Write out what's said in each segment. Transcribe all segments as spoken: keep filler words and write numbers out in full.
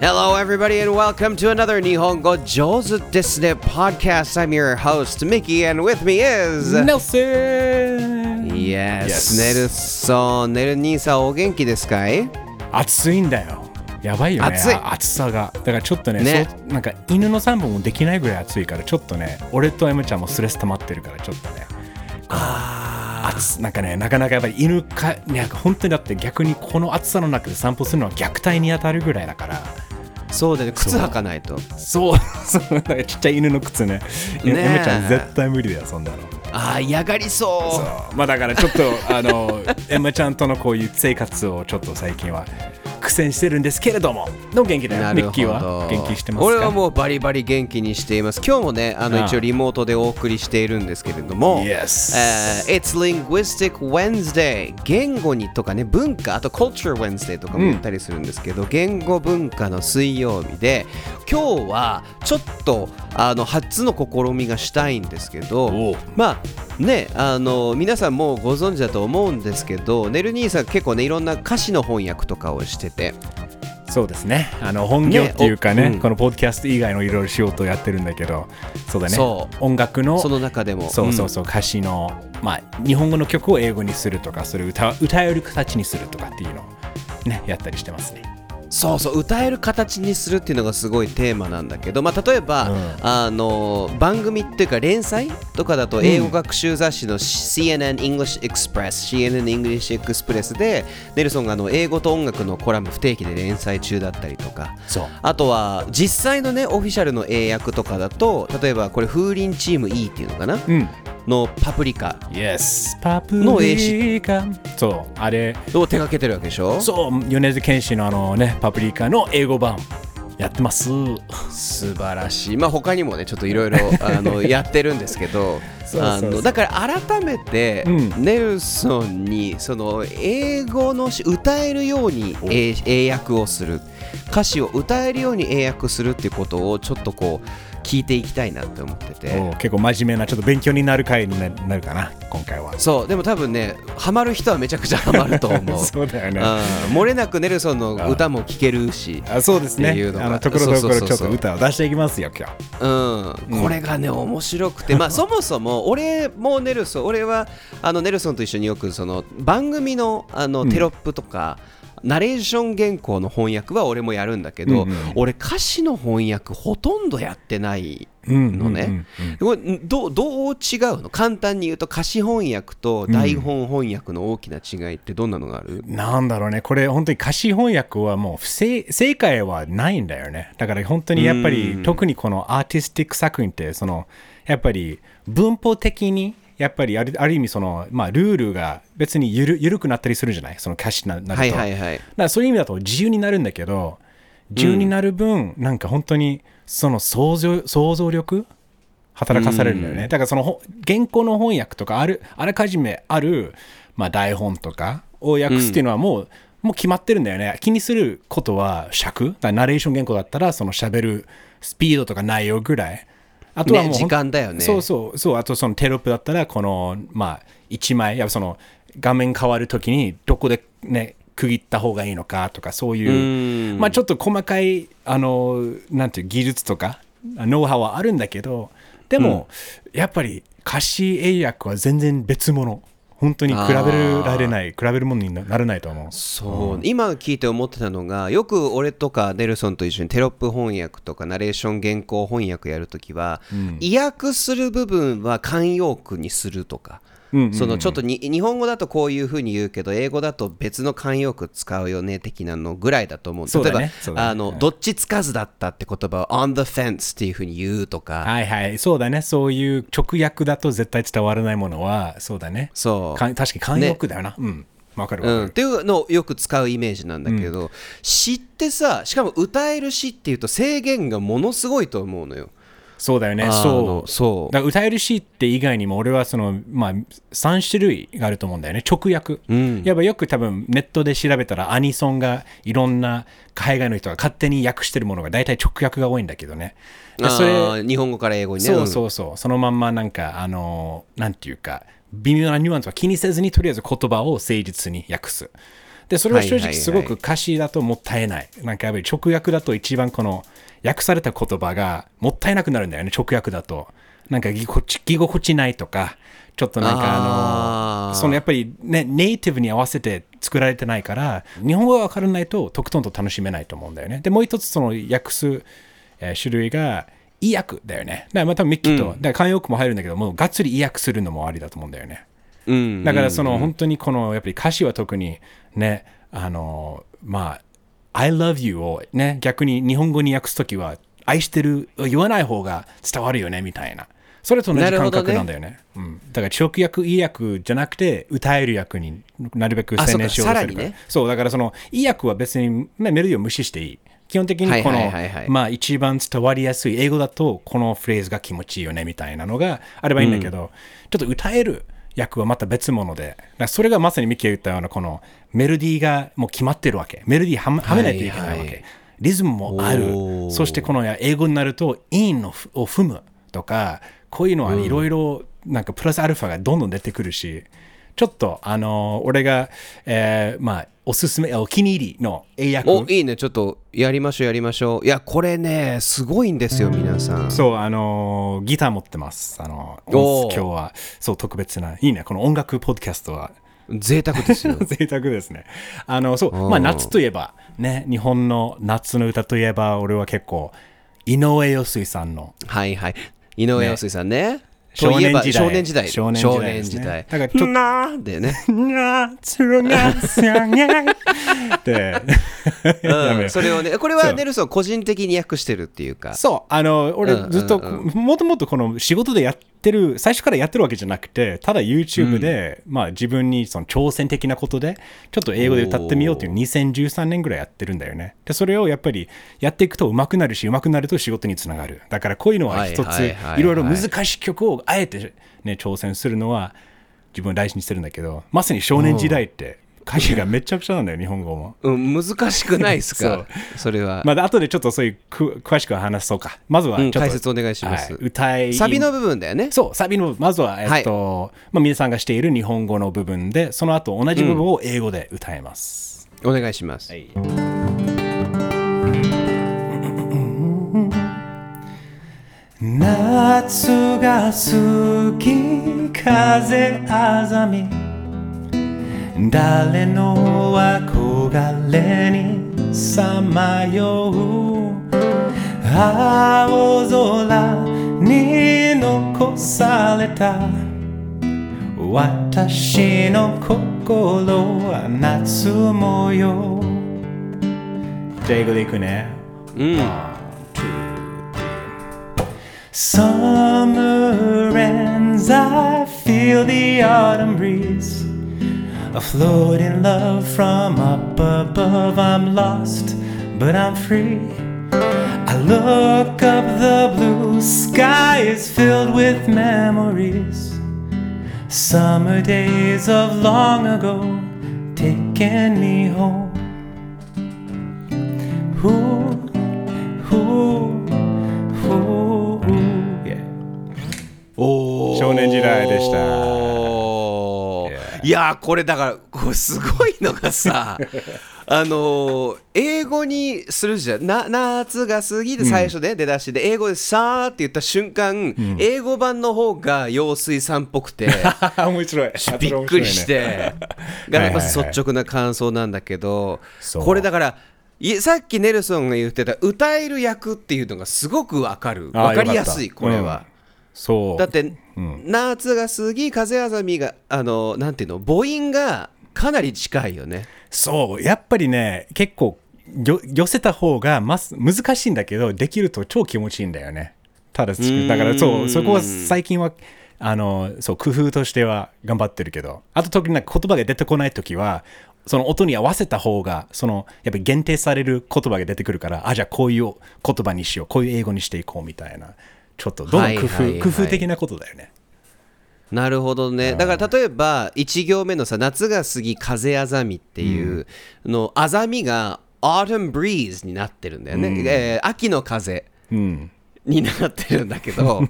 Hello, everybody, and welcome to another Nihongo Jouzu Desu ne podcast. I'm your host, Mickey, and with me is... Nelson! Yes, Nelson. Nel-Nisa, お元気ですかい？暑いんだよ。やばいよね、暑い。暑さが。だからちょっとね、ねそうなんか犬の散歩もできないぐらい暑いから、ちょっとね、俺と M ちゃんもストレス溜まってるから、ちょっとね。あー、なんかね、なかなかやっぱり犬か、なんか本当にだって逆にこの暑さの中で散歩するのは虐待に当たるぐらいだから、そうだね、靴履かないと。そう、そう、そうなんかちっちゃい犬の靴ね。ねえ、M ちゃん絶対無理だよ、そんなの。ああ、嫌がりそう。そうまあだからちょっと、あの、M ちゃんとのこういう生活をちょっと最近は苦戦してるんですけれども、の元気だよ。ミッキーは元気してますか？俺はもうバリバリ元気にしています。今日もね、あの一応リモートでお送りしているんですけれども、yes. uh, It's Linguistic Wednesday。 言語にとかね、文化、あと Culture Wednesday とかも言ったりするんですけど、うん、言語文化の水曜日で、今日はちょっとあの初の試みがしたいんですけど、まあね、あの皆さんもうご存知だと思うんですけど、ネル兄さん結構ね、いろんな歌詞の翻訳とかをしてて、そうですね、あの本業っていうか ね, ね、うん、このポッドキャスト以外のいろいろ仕事をやってるんだけど、そうだね、そう音楽のその中でもそうそうそう、うん、歌詞の、まあ、日本語の曲を英語にするとか、それを 歌, 歌える形にするとかっていうのを、ね、やったりしてますね。そうそう、歌える形にするっていうのがすごいテーマなんだけど、まあ、例えば、うん、あの番組っていうか連載とかだと、英語学習雑誌の シーエヌエヌ English Express、うん、シーエヌエヌ English Express でネルソンがあの英語と音楽のコラム不定期で連載中だったりとか、そうあとは実際のね、オフィシャルの英訳とかだと、例えばこれ風鈴チーム E っていうのかな、うんのパプリカの英詞、そうあれを手掛けてるわけでしょ。そう、米津玄師のあのね、パプリカの英語版やってます。素晴らしい。まあ他にもね、ちょっといろいろやってるんですけどそうそうそう、あのだから改めて、うん、ネルソンにその英語の歌えるように英訳をする、歌詞を歌えるように英訳するっていうことをちょっとこう聞いていきたいなって思ってて、結構真面目なちょっと勉強になる回になるかな今回は。そうでも多分ね、ハマる人はめちゃくちゃハマると思うそうだよね、漏れなくネルソンの歌も聴けるし、ああそうですね、あのところどころちょっと歌を出していきますよ今日。うん、うん、これがね面白くて、まあそもそも俺もネルソン俺はあのネルソンと一緒によくその番組 の, あのテロップとか、うん、ナレーション原稿の翻訳は俺もやるんだけど、うんうん、俺歌詞の翻訳ほとんどやってないのね、うんうんうんうん、ど, どう違うの？簡単に言うと歌詞翻訳と台本翻訳の大きな違いってどんなのがある？うん、なんだろうね、これ本当に歌詞翻訳はもう不正正解はないんだよね。だから本当にやっぱり、うん、特にこのアーティスティック作品ってそのやっぱり文法的にやっぱりある、ある意味その、まあ、ルールが別にゆる、緩くなったりするじゃない、その歌詞になると、はいはいはい、だからそういう意味だと自由になるんだけど、自由になる分、うん、なんか本当にその想像、想像力働かされるんだよね、うん、だからその原稿の翻訳とかある、あらかじめある、まあ、台本とかを訳すっていうのはもう、うん、もう決まってるんだよね。気にすることは尺、だからナレーション原稿だったらその喋るスピードとか内容ぐらい、あとはもう、ね、時間だよね。そうそうそう、あとそのテロップだったらこのまあいちまいやっぱその画面変わるときにどこでね区切った方がいいのかとか、そういう、うんまあちょっと細かいあのなんていう技術とかノウハウはあるんだけど、でも、うん、やっぱり歌詞英訳は全然別物。本当に比べられない、比べるものにならないと思う。そう、うん、今聞いて思ってたのが、よく俺とかネルソンと一緒にテロップ翻訳とかナレーション原稿翻訳やるときは、うん、意訳する部分は慣用句にするとか、うんうんうん、そのちょっとに日本語だとこういうふうに言うけど英語だと別の慣用句使うよね的なのぐらいだと思う。例えば、ねね、あの、はい、どっちつかずだったって言葉を on the fence っていうふうに言うとか、はいはいそうだね、そういう直訳だと絶対伝わらないものはそうだね、そう確かに慣用句だよな、ね、うんわかるわかる、うん、っていうのをよく使うイメージなんだけど、うん、詩ってさ、しかも歌える詩っていうと制限がものすごいと思うのよ。そうだよね、そうそうだから歌える詩って以外にも俺はその、まあ、さん種類があると思うんだよね、直訳、うん、やっぱよく多分ネットで調べたらアニソンがいろんな海外の人が勝手に訳してるものが大体直訳が多いんだけどね、でそれあ日本語から英語にね、そうそうそう、そのまんまなんかあのなんていうか微妙なニュアンスは気にせずにとりあえず言葉を誠実に訳す。でそれは正直すごく歌詞だともったいない、はいはいはい、なんかやっぱり直訳だと一番この訳された言葉がもったいなくなるんだよね、直訳だとなんかぎこち、ぎこちないとかちょっとなんかあのそのやっぱり、ね、ネイティブに合わせて作られてないから日本語が分からないととくとんと楽しめないと思うんだよね。でもう一つその訳す、えー、種類が意訳だよね。だからまたミッキーと、うん、だから慣用句も入るんだけどもうがっつり意訳するのもありだと思うんだよね、うんうんうん、だからその本当にこのやっぱり歌詞は特にねあのまあ I love you をね逆に日本語に訳すときは愛してる言わない方が伝わるよねみたいな、それと同じ感覚なんだよ ね, ね、うん、だから直訳意訳じゃなくて歌える役になるべく専念しようとするから、ね、そうだからその意訳は別に、ね、メロディーを無視していい、基本的にこの、はいはいはいはい、まあ一番伝わりやすい英語だとこのフレーズが気持ちいいよねみたいなのがあればいいんだけど、うん、ちょっと歌える役はまた別物で、それがまさにミッキーが言ったようなこのメロディーがもう決まってるわけ、メロディーははめないといけないわけ、はいはい、リズムもある、そしてこの英語になるとインを踏むとかこういうのはいろいろなんかプラスアルファがどんどん出てくるし、ちょっとあの俺がえまあおすすめお気に入りの英訳おいいね、ちょっとやりましょうやりましょう。いやこれねすごいんですよ皆さん。そうあのギター持ってますあの今日はそう特別ないいねこの音楽ポッドキャストは贅沢ですよ贅沢ですね。あのそうまあ夏といえばね日本の夏の歌といえば俺は結構井上陽水さんのはいはい井上陽水さん ね, ね少年時代少年時代少年時代だからちょっとなーでね夏がさがってそれをねこれはネルソン個人的に訳してるっていうかそうあの俺ずっと、うんうんうん、もともとこの仕事でやってる最初からやってるわけじゃなくてただ YouTube で、うんまあ、自分にその挑戦的なことでちょっと英語で歌ってみようっていうにせんじゅうさんねんぐらいやってるんだよね。でそれをやっぱりやっていくと上手くなるし上手くなると仕事につながる。だからこういうのは一ついろいろ難しい曲をあえて、ね、挑戦するのは自分を大事にしてるんだけどまさに少年時代って歌詞がめちゃくちゃなんだよ日本語も、うん、難しくないですかそ, それはまだ後でちょっとそういう詳しく話そうか。まずはちょっと、うん、解説お願いします、はい、歌いサビの部分だよね。そうサビのまずは、えっとはいまあ、皆さんがしている日本語の部分でその後同じ部分を英語で歌えます、うん、お願いします、はい、夏が好き風あざみ誰の憧れにさまよう青空に残された私の心は夏模様。じゃあ英語でいくね、うん、Summer ends, I feel the autumn breeze Afloat in love from up above I'm lost, but I'm free I look up the blue sky is filled with memories Summer days of long ago Taking me home Ooh, ooh, ooh, ooh. Yeah. おー、少年時代でした。いやこれだからこれすごいのがさあのー、英語にするじゃんな夏が過ぎて最初で、ねうん、出だしで英語でさーって言った瞬間、うん、英語版の方が陽水さんっぽくて面白いびっくりしてがやっぱ率直な感想なんだけどこれだからさっきネルソンが言ってた歌える役っていうのがすごくわかるわかりやすいこれは、うんそうだって、うん、夏が過ぎ風あざみがあのなんていうの母音がかなり近いよね。そうやっぱりね結構寄せた方がます難しいんだけどできると超気持ちいいんだよね。ただだからそうそこは最近はあのそう工夫としては頑張ってるけどあと特になんか言葉が出てこないときはその音に合わせた方がそのやっぱり限定される言葉が出てくるからあじゃあこういう言葉にしようこういう英語にしていこうみたいな。ちょっとどの工夫、はいはいはい、工夫的なことだよね。なるほどね。だから例えばいち行目のさ夏が過ぎ風あざみっていうの、うん、あざみが autumn breeze になってるんだよね、うんえー、秋の風になってるんだけど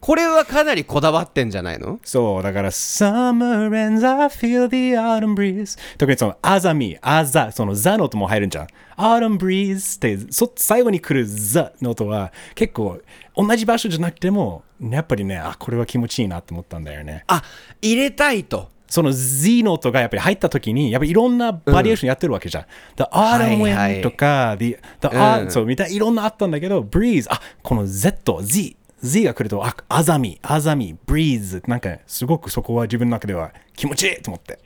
これはかなりこだわってんじゃないの？そうだから Summer ends, I feel the autumn breeze 特にそのあざみ、あざそのザの音も入るんじゃん。 Autumn breeze ってそ最後に来るザの音は結構同じ場所じゃなくてもやっぱりね、あこれは気持ちいいなって思ったんだよね。あ入れたいとその Z の音がやっぱり入った時にやっぱりいろんなバリエーションやってるわけじゃん、うん、The Autumn Wind とか The, the、うん、そうみたいないろんなあったんだけど Breeze あこの Z Z Z が来るとああざみあざみ Breeze なんかすごくそこは自分の中では気持ちいいと思って。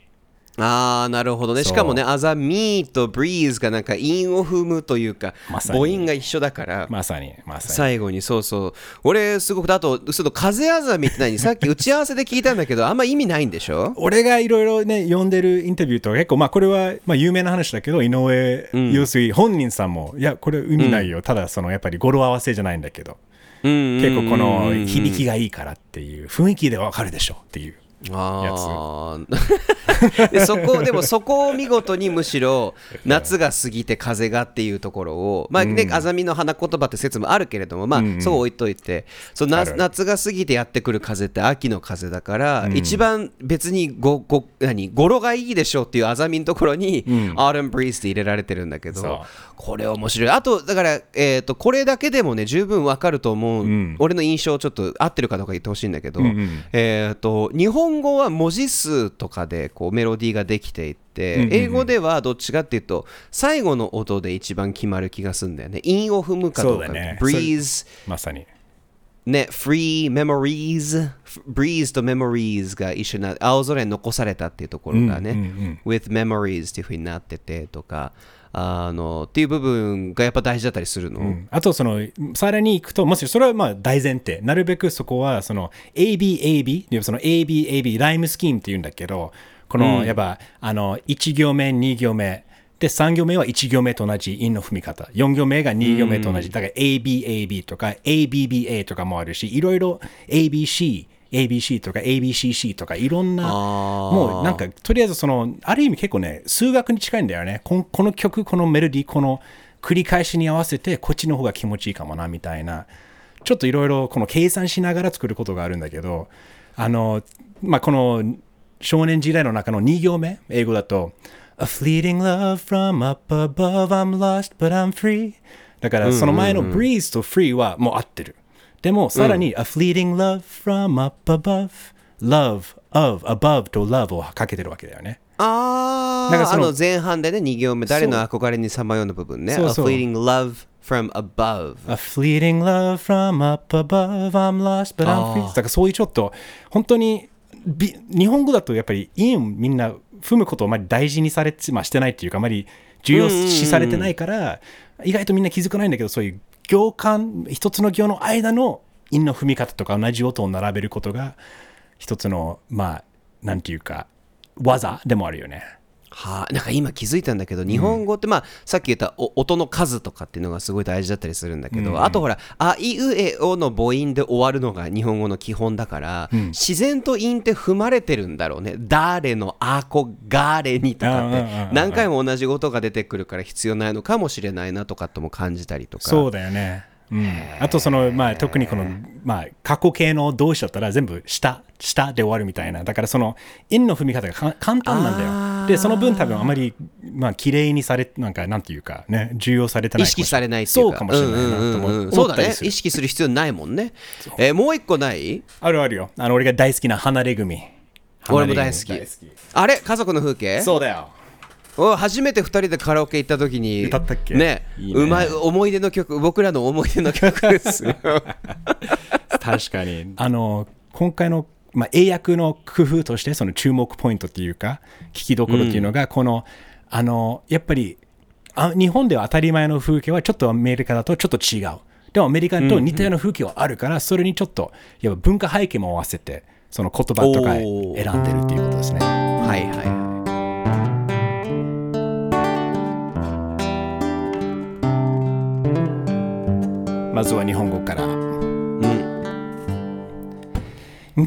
あーなるほどね。しかもねあざみと Breeze がなんか韻を踏むというか、ま、母音が一緒だからまさにまさに最後にそうそう俺すごくだとちょっと風あざみって何さっき打ち合わせで聞いたんだけどあんま意味ないんでしょ俺がいろいろね読んでるインタビューとか結構まあこれはまあ有名な話だけど井上陽水本人さんも、うん、いやこれ意味ないよ、うん、ただそのやっぱり語呂合わせじゃないんだけど、うんうんうんうん、結構この響きがいいからっていう雰囲気でわかるでしょっていうあでそこでもそこを見事にむしろ夏が過ぎて風がっていうところをまあね、うん、あざみの花言葉って説もあるけれどもまあ、うんうん、そう置いといてその夏が過ぎてやってくる風って秋の風だから、うん、一番別にごご何語呂がいいでしょうっていうあざみのところに、うん、Autumn Breeze って入れられてるんだけどこれ面白い。あとだから、えー、とこれだけでもね十分わかると思う、うん、俺の印象ちょっと合ってるかどうか言ってほしいんだけど、うんうん、えっ、ー、と日本日本語は文字数とかでこうメロディーができていて英語ではどっちかっていうと最後の音で一番決まる気がするんだよね。韻を踏むかどうか breeze まさにね free memories breeze と memories が一緒にな青空に残されたっていうところがね with memories っていう風になっててとかあのっていう部分がやっぱ大事だったりするの、うん、あとそのさらにいくともしそれはまあ大前提なるべくそこはその エービーエービー その エービーエービー ライムスキームっていうんだけどこのやっぱ、うん、あのいち行目に行目でさん行目はいち行目と同じ韻の踏み方よん行目がに行目と同じ、うん、だから エービーエービー とか エービービーエー とかもあるしいろいろ エービーシーエービーシー とか エービーシーシー とかいろんなもうなんかとりあえずそのある意味結構ね数学に近いんだよね。 こ, この曲このメロディーこの繰り返しに合わせてこっちの方が気持ちいいかもなみたいなちょっといろいろこの計算しながら作ることがあるんだけどあのまあこの少年時代の中のに行目英語だと A fleeting love from up above I'm lost but I'm free だからその前の breeze と free はもう合ってるでもさらに、うん、A fleeting love from up above Love of above と love をかけてるわけだよね。あーなんかそのあの前半でねに行目誰の憧れにさまようの部分ねそうそう A fleeting love from above A fleeting love from up above I'm lost but I'm free だからそういうちょっと本当に日本語だとやっぱり韻をみんな踏むことをあまり大事にされて、まあ、してないっていうかあまり重要視されてないから、うんうんうん、意外とみんな気づかないんだけどそういう行間一つの行の間の韻の踏み方とか同じ音を並べることが一つのまあなんていうか技でもあるよね。はあ、なんか今気づいたんだけど日本語って、まあ、さっき言った音の数とかっていうのがすごい大事だったりするんだけど、うん、あとほらあいうえおの母音で終わるのが日本語の基本だから、うん、自然と韻って踏まれてるんだろうね。誰のあこがれにとかって何回も同じ音が出てくるから必要ないのかもしれないなとかとも感じたりとか。そうだよね、うん、あとその、まあ、特にこの、まあ、過去形の動詞だったら全部下下で終わるみたいなだからその韻の踏み方が簡単なんだよ。でその分多分あまりまあ綺麗にされなんかなんていうかね重要されてない意識されないっていうかそうかもしれないなと思、うんうんうん、そうだね意識する必要ないもんね。えー、もう一個ないあるあるよあの俺が大好きな離れ組俺も大好 き, 大好きあれ家族の風景そうだよ初めてふたりでカラオケ行った時に歌ったっけねいいねうまい思い出の曲僕らの思い出の曲ですよ確かにあの今回のまあ、英訳の工夫としてその注目ポイントっていうか聞きどころっていうのがこの、うん、あのやっぱりあ日本では当たり前の風景はちょっとアメリカだとちょっと違うでもアメリカと似たような風景はあるから、うんうん、それにちょっとやっぱ文化背景も合わせてその言葉とか選んでるっていうことですね。はいはいはいまずは日本語から、うん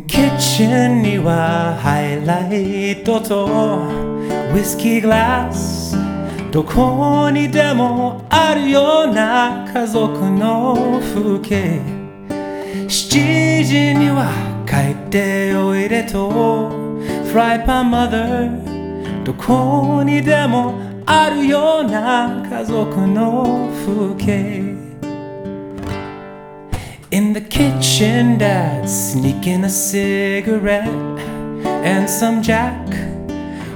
キッチンにはハイライトとウィスキーグラスどこにでもあるような家族の風景、しちじには帰っておいでとフライパンマザー、どこにでもあるような家族の風景。 In the kitchen dad's sneaking a cigarette and some jack.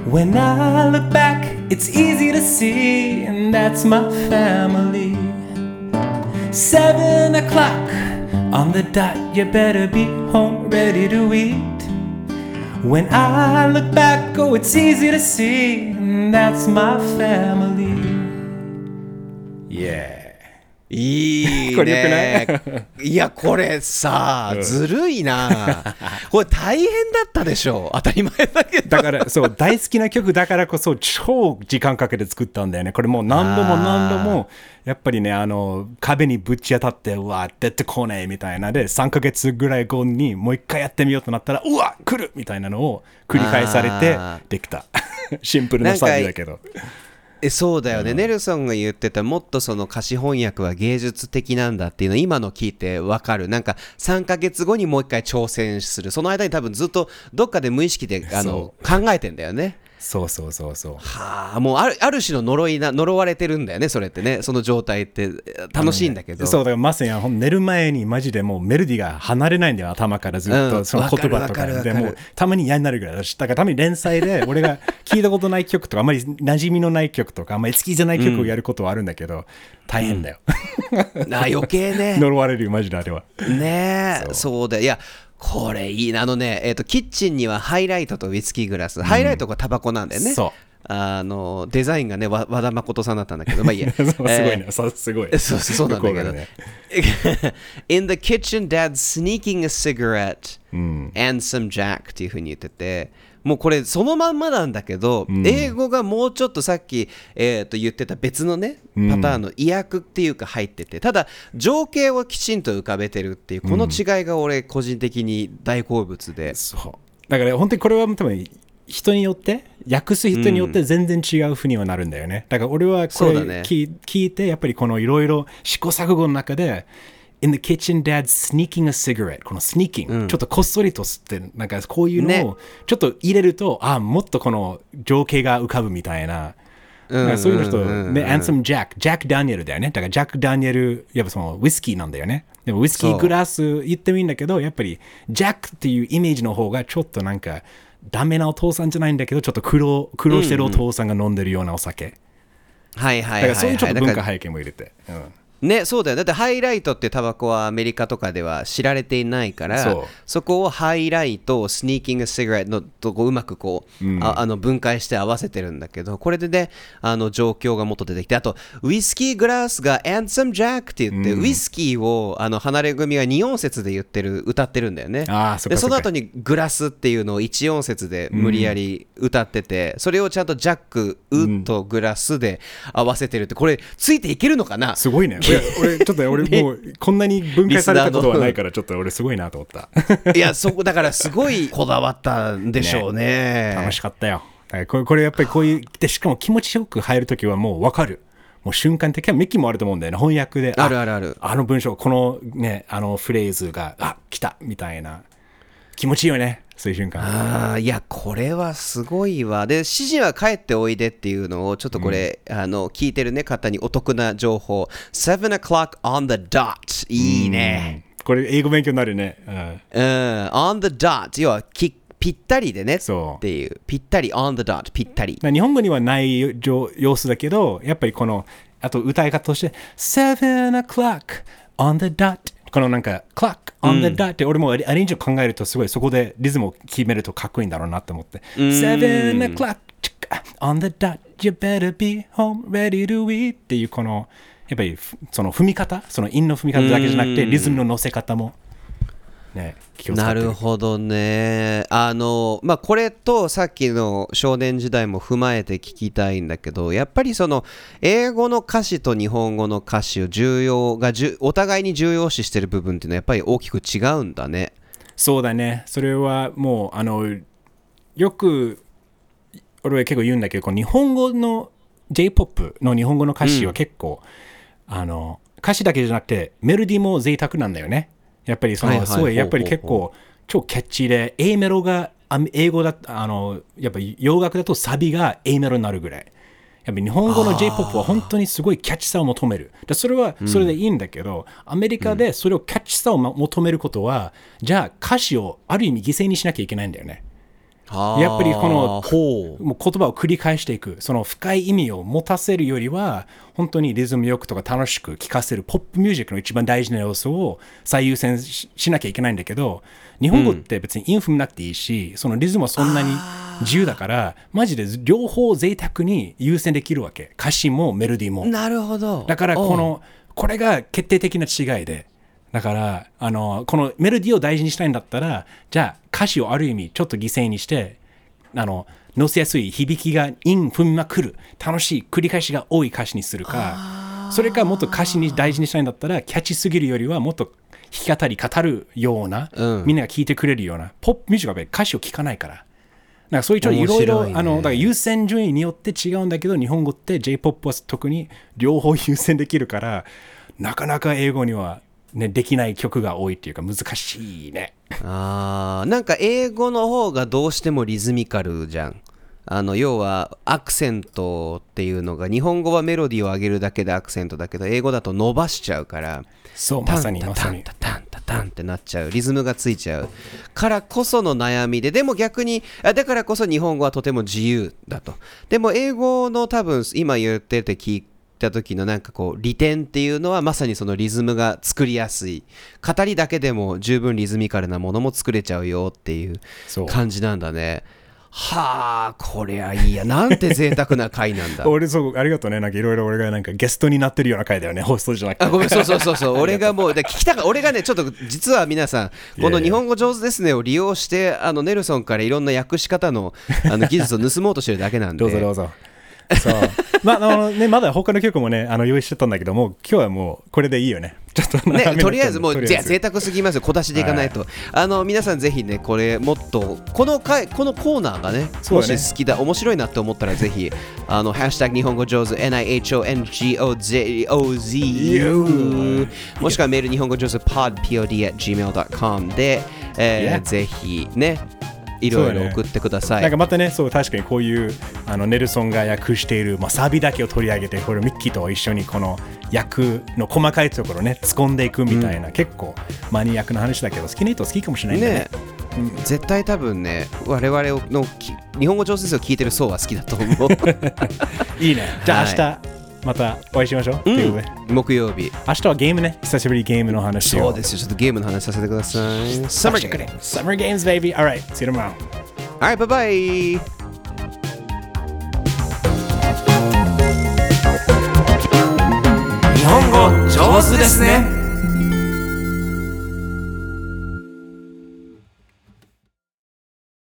When I look back it's easy to see, and that's my family. Seven o'clock on the dot, you better be home ready to eat. When I look back, oh it's easy to see, and that's my family. Yeah.いいね。いやこれさ、うん、ずるいな。これ大変だったでしょ。当たり前だけど。だからそう大好きな曲だからこそ超時間かけて作ったんだよね。これもう何度も何度もやっぱりね、あの壁にぶち当たってうわ出てこねえみたいなで、さんかげつぐらい後にもう一回やってみようとなったらうわ来るみたいなのを繰り返されてできた。シンプルな作業だけど。えそうだよね、うん、ネルソンが言ってたもっとその歌詞翻訳は芸術的なんだっていうの今の聞いてわかる。なんかさんかげつごにもう一回挑戦する、その間に多分ずっとどっかで無意識であの考えてんだよね。そうそうそうそう。はあ、もうある、ある種の呪いな、呪われてるんだよねそれってね、その状態って楽しいんだけど、ね、そうだからまさに寝る前にマジでもうメロディーが離れないんだよ頭からずっと、うん、その言葉とかでもうたまに嫌になるぐらいだし、だからたまに連載で俺が聞いたことない曲とかあんまり馴染みのない曲とかあんまり好きじゃない曲をやることはあるんだけど、うん、大変だよ、うん、あ余計ね呪われるよマジであれはねえ。そう、そうだいやこれいいな。あのね、えーと、キッチンにはハイライトとウイスキーグラス、うん、ハイライトがタバコなんだよね。そうあのデザインがね和田誠さんだったんだけど、まあいいや。そうすごいね、えー、すごい。そうそうなんだけど。ね、In the kitchen, Dad's sneaking a cigarette、うん、and some Jack っていう風に言ってて、もうこれそのまんまなんだけど、うん、英語がもうちょっとさっき、えー、と言ってた別のねパターンの意訳っていうか入ってて、ただ情景をきちんと浮かべてるっていうこの違いが俺個人的に大好物で。うん、そうだから本当にこれは多分人によって訳す人によって全然違う風にはなるんだよね。だから俺はこれ聞いてやっぱりこのいろいろ試行錯誤の中で In the kitchen dad's sneaking a cigarette この sneaking、うん、ちょっとこっそりと吸ってなんかこういうのをちょっと入れると、ね、あもっとこの情景が浮かぶみたいな、そういうのと、ね、アンサムジャック、ジャック・ダニエルだよね。だからジャック・ダニエル、やっぱそのウイスキーなんだよね。でもウイスキーグラス言ってもいいんだけど、やっぱりジャックっていうイメージの方がちょっとなんかダメなお父さんじゃないんだけど、ちょっと苦労、苦労してるお父さんが飲んでるようなお酒。うんうん、はいはいはい、はい。だからそういうちょっと文化背景も入れて。うんね、そうだよ。だってハイライトってタバコはアメリカとかでは知られていないから、 そ, そこをハイライトスニーキングシガレットのとこうまくこう、うん、ああの分解して合わせてるんだけど、これでねあの状況がもっと出てきて、あとウイスキーグラスが and some Jack って言って、うん、ウイスキーをあの離れ組がに音節で言ってる歌ってるんだよね。あそでその後にグラスっていうのをいち音節で無理やり歌ってて、うん、それをちゃんとジャックウとグラスで合わせてるって、これついていけるのかな。すごいね。俺, ちょっと俺もうこんなに分解されたことはないから、ちょっと俺すごいなと思ったいやそこだからすごいこだわったんでしょう ね, ね。楽しかったよこれ。これやっぱりこういうで、しかも気持ちよく入るときはもう分かる、もう瞬間的にはミキもあると思うんだよね翻訳で。 あ, あるあるあるあの文章このねあのフレーズがあ来たみたいな気持ちいいよね、そういう瞬間。あいやこれはすごいわ。で指示は帰っておいでっていうのをちょっとこれ、うん、あの聞いてるね方にお得な情報、セブン o'clock on the dot いいね、うん、これ英語勉強になるね、うん、うん、on the dot 要はきぴったりでねっていう、ぴったり on the dot ぴったり、日本語にはない様子だけど、やっぱりこのあと歌い方としてセブン o'clock on the dot、このなんかクラック on the dot って、俺もアレンジを考えるとすごいそこでリズムを決めるとかっこいいんだろうなって思って、 セブン o'clock on the dot you better be home ready to eat っていう、このやっぱりその踏み方、その韻の踏み方だけじゃなくてリズムの乗せ方もね、なるほどね。あの、まあ、これとさっきの少年時代も踏まえて聞きたいんだけど、やっぱりその英語の歌詞と日本語の歌詞を重要がじゅお互いに重要視してる部分っていうのはやっぱり大きく違うんだね。そうだね。それはもうあのよく俺は結構言うんだけど、この日本語の J-ポップ の日本語の歌詞は結構、うん、あの歌詞だけじゃなくてメロディも贅沢なんだよね。やっぱりその、はいはい、すごいやっぱり結構超キャッチーで A メロが英語だあのやっぱ洋楽だとサビが A メロになるぐらい。やっぱ日本語の J-ポップ は本当にすごいキャッチさを求める。それはそれでいいんだけど、うん、アメリカでそれをキャッチさを求めることは、うん、じゃあ歌詞をある意味犠牲にしなきゃいけないんだよね。あやっぱりこのこうもう言葉を繰り返していく、その深い意味を持たせるよりは本当にリズムよくとか楽しく聴かせるポップミュージックの一番大事な要素を最優先 し, しなきゃいけないんだけど、日本語って別に韻踏みなくていいし、うん、そのリズムはそんなに自由だからマジで両方贅沢に優先できるわけ、歌詞もメロディーも。なるほど。だからこのこれが決定的な違いで、だからあのこのメロディーを大事にしたいんだったら、じゃあ歌詞をある意味ちょっと犠牲にして、あの乗せやすい響きが韻踏みまくる楽しい繰り返しが多い歌詞にするか、それかもっと歌詞に大事にしたいんだったらキャッチすぎるよりはもっと弾き語り語るような、うん、みんなが聴いてくれるようなポップミュージックは歌詞を聴かないから、なんかそういうちょっといろいろ、あのだから優先順位によって違うんだけど、日本語って J-ポップ は特に両方優先できるからなかなか英語にはね、できない曲が多いっていうか難しいね。あー、なんか英語の方がどうしてもリズミカルじゃん。あの要はアクセントっていうのが、日本語はメロディーを上げるだけでアクセントだけど英語だと伸ばしちゃうから、そうまさにまさにタンタンタンタンってなっちゃう、リズムがついちゃうからこその悩みで、でも逆にだからこそ日本語はとても自由だと。でも英語の多分今言ってて聞いてた時のなんかこう利点っていうのはまさにそのリズムが作りやすい、語りだけでも十分リズミカルなものも作れちゃうよっていう感じなんだね。はあ、こりゃいいや、なんて贅沢な回なんだ。俺そうありがとうね、なんかいろいろ俺がなんかゲストになってるような回だよね、ホストじゃなくて。あ、ごめん、そうそうそうそう俺がもう聞きたか、俺がねちょっと実は皆さんこの日本語上手ですねを利用して、あのネルソンからいろんな訳し方 の, あの技術を盗もうとしてるだけなんでどうぞどうぞそうま, あのね、まだ他の曲もねあの用意してたんだけども、今日はもうこれでいいよね。ちょっとね、とりあえずもうぜ贅沢すぎますよ、小出しでいかないと。あの皆さんぜひね、これもっとこの回このコーナーがね、もし好きだ面白いなって思ったらぜひあのハッシュタグ日本語上手 エヌアイエイチオーエヌジーオーゼロオーゼロ もしくはメール日本語上手 ポッド ポッド アット ジーメール ドット コム で、えー、ぜひねいろいろ送ってください、ね、なんかまたね、そう確かにこういうあのネルソンが訳している、まあ、サビだけを取り上げて、これをミッキーと一緒にこの訳の細かいところをね突っ込んでいくみたいな、うん、結構マニアックな話だけど好きな人好きかもしれないんだ ね, ね、うん、絶対多分ね我々の日本語上手を聞いてる層は好きだと思ういいね、じゃあ明日、はいまたお会いしましょう、うん、ということで木曜日、明日はゲームね、久しぶりにゲームの話を。そうですよ、ちょっとゲームの話させてください。 Summer Games Summer Games baby. Alright, see you tomorrow. Alright, bye bye. Nihongo Jouzu Desu ne.